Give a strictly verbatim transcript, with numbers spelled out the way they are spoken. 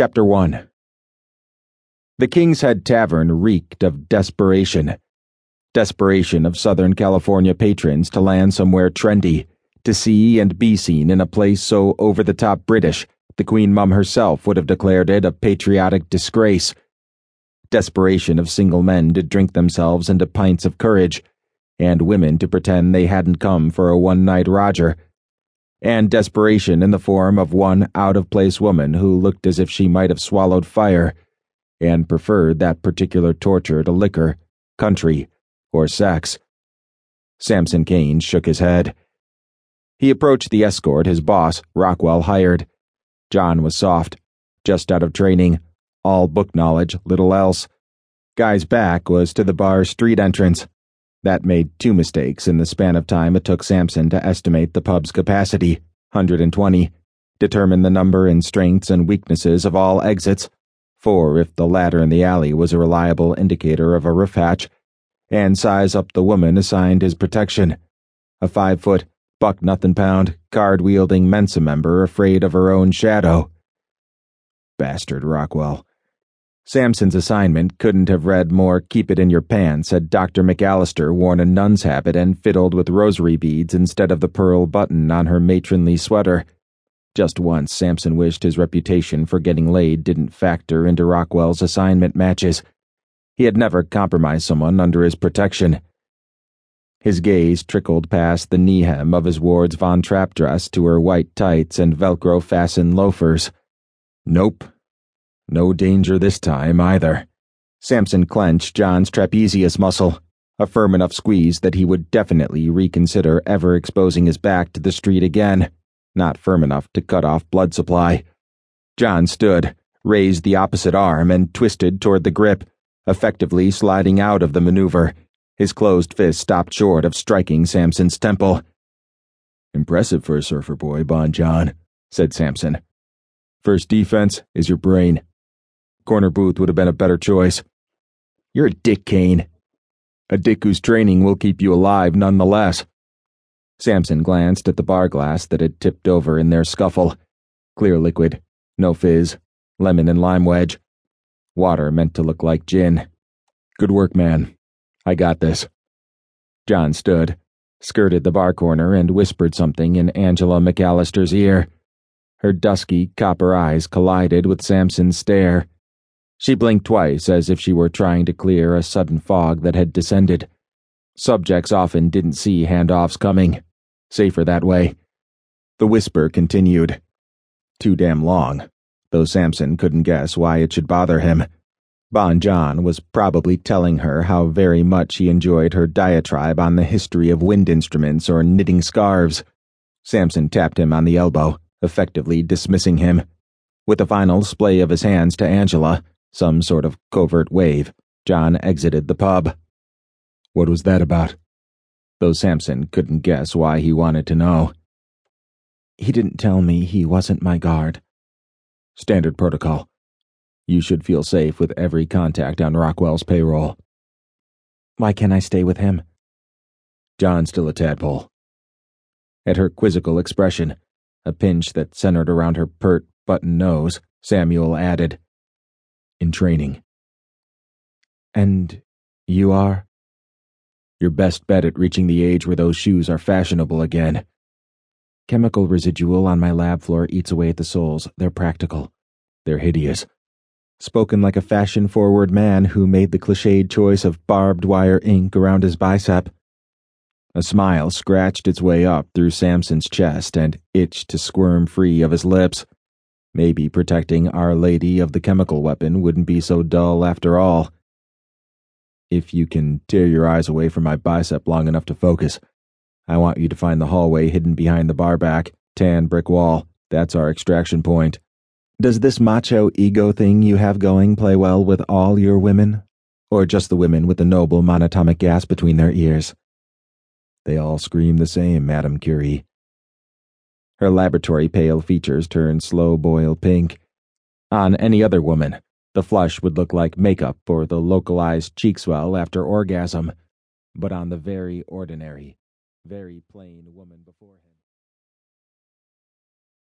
Chapter one. The King's Head Tavern reeked of desperation. Desperation of Southern California patrons to land somewhere trendy, to see and be seen in a place so over-the-top British, the Queen Mum herself would have declared it a patriotic disgrace. Desperation of single men to drink themselves into pints of courage, and women to pretend they hadn't come for a one-night Roger, and desperation in the form of one out-of-place woman who looked as if she might have swallowed fire, and preferred that particular torture to liquor, country, or sex. Samson Caine shook his head. He approached the escort his boss, Rockwell, hired. John was soft, just out of training, all book knowledge, little else. Guy's back was to the bar street entrance. That made two mistakes in the span of time it took Samson to estimate the pub's capacity, one hundred twenty, determine the number and strengths and weaknesses of all exits, four if the ladder in the alley was a reliable indicator of a rough hatch, and size up the woman assigned his protection, a five-foot, buck-nothing-pound, card-wielding Mensa member afraid of her own shadow. Bastard Rockwell. Samson's assignment couldn't have read more "keep it in your pants" had Doctor McAllister worn a nun's habit and fiddled with rosary beads instead of the pearl button on her matronly sweater. Just once, Samson wished his reputation for getting laid didn't factor into Rockwell's assignment matches. He had never compromised someone under his protection. His gaze trickled past the knee hem of his ward's von Trapp dress to her white tights and Velcro-fastened loafers. Nope. No danger this time, either. Samson clenched John's trapezius muscle, a firm enough squeeze that he would definitely reconsider ever exposing his back to the street again, not firm enough to cut off blood supply. John stood, raised the opposite arm, and twisted toward the grip, effectively sliding out of the maneuver. His closed fist stopped short of striking Samson's temple. "Impressive for a surfer boy, Bon John," said Samson. "First defense is your brain. Corner booth would have been a better choice. You're a dick, Caine. A dick whose training will keep you alive nonetheless." Samson glanced at the bar glass that had tipped over in their scuffle. Clear liquid, no fizz, lemon and lime wedge. Water meant to look like gin. "Good work, man. I got this." John stood, skirted the bar corner, and whispered something in Angela McAllister's ear. Her dusky, copper eyes collided with Samson's stare. She blinked twice as if she were trying to clear a sudden fog that had descended. Subjects often didn't see handoffs coming. Safer that way. The whisper continued. Too damn long, though Samson couldn't guess why it should bother him. Bon John was probably telling her how very much he enjoyed her diatribe on the history of wind instruments or knitting scarves. Samson tapped him on the elbow, effectively dismissing him, with a final splay of his hands to Angela, some sort of covert wave. John exited the pub. What was that about? Though Samson couldn't guess why he wanted to know. "He didn't tell me he wasn't my guard." Standard protocol. You should feel safe with every contact on Rockwell's payroll. "Why can't I stay with him?" "John's still a tadpole." At her quizzical expression, a pinch that centered around her pert, button nose, Samuel added, "In training." "And you are?" "Your best bet at reaching the age where those shoes are fashionable again." "Chemical residual on my lab floor eats away at the soles. They're practical." "They're hideous." Spoken like a fashion-forward man who made the clichéd choice of barbed wire ink around his bicep. A smile scratched its way up through Samson's chest and itched to squirm free of his lips. Maybe protecting Our Lady of the chemical weapon wouldn't be so dull after all. "If you can tear your eyes away from my bicep long enough to focus, I want you to find the hallway hidden behind the bar back, tan brick wall. That's our extraction point." "Does this macho ego thing you have going play well with all your women? Or just the women with the noble monatomic gas between their ears?" "They all scream the same, Madame Curie." Her laboratory pale features turned slow-boil pink. On any other woman, the flush would look like makeup or the localized cheek swell after orgasm, but on the very ordinary, very plain woman before him.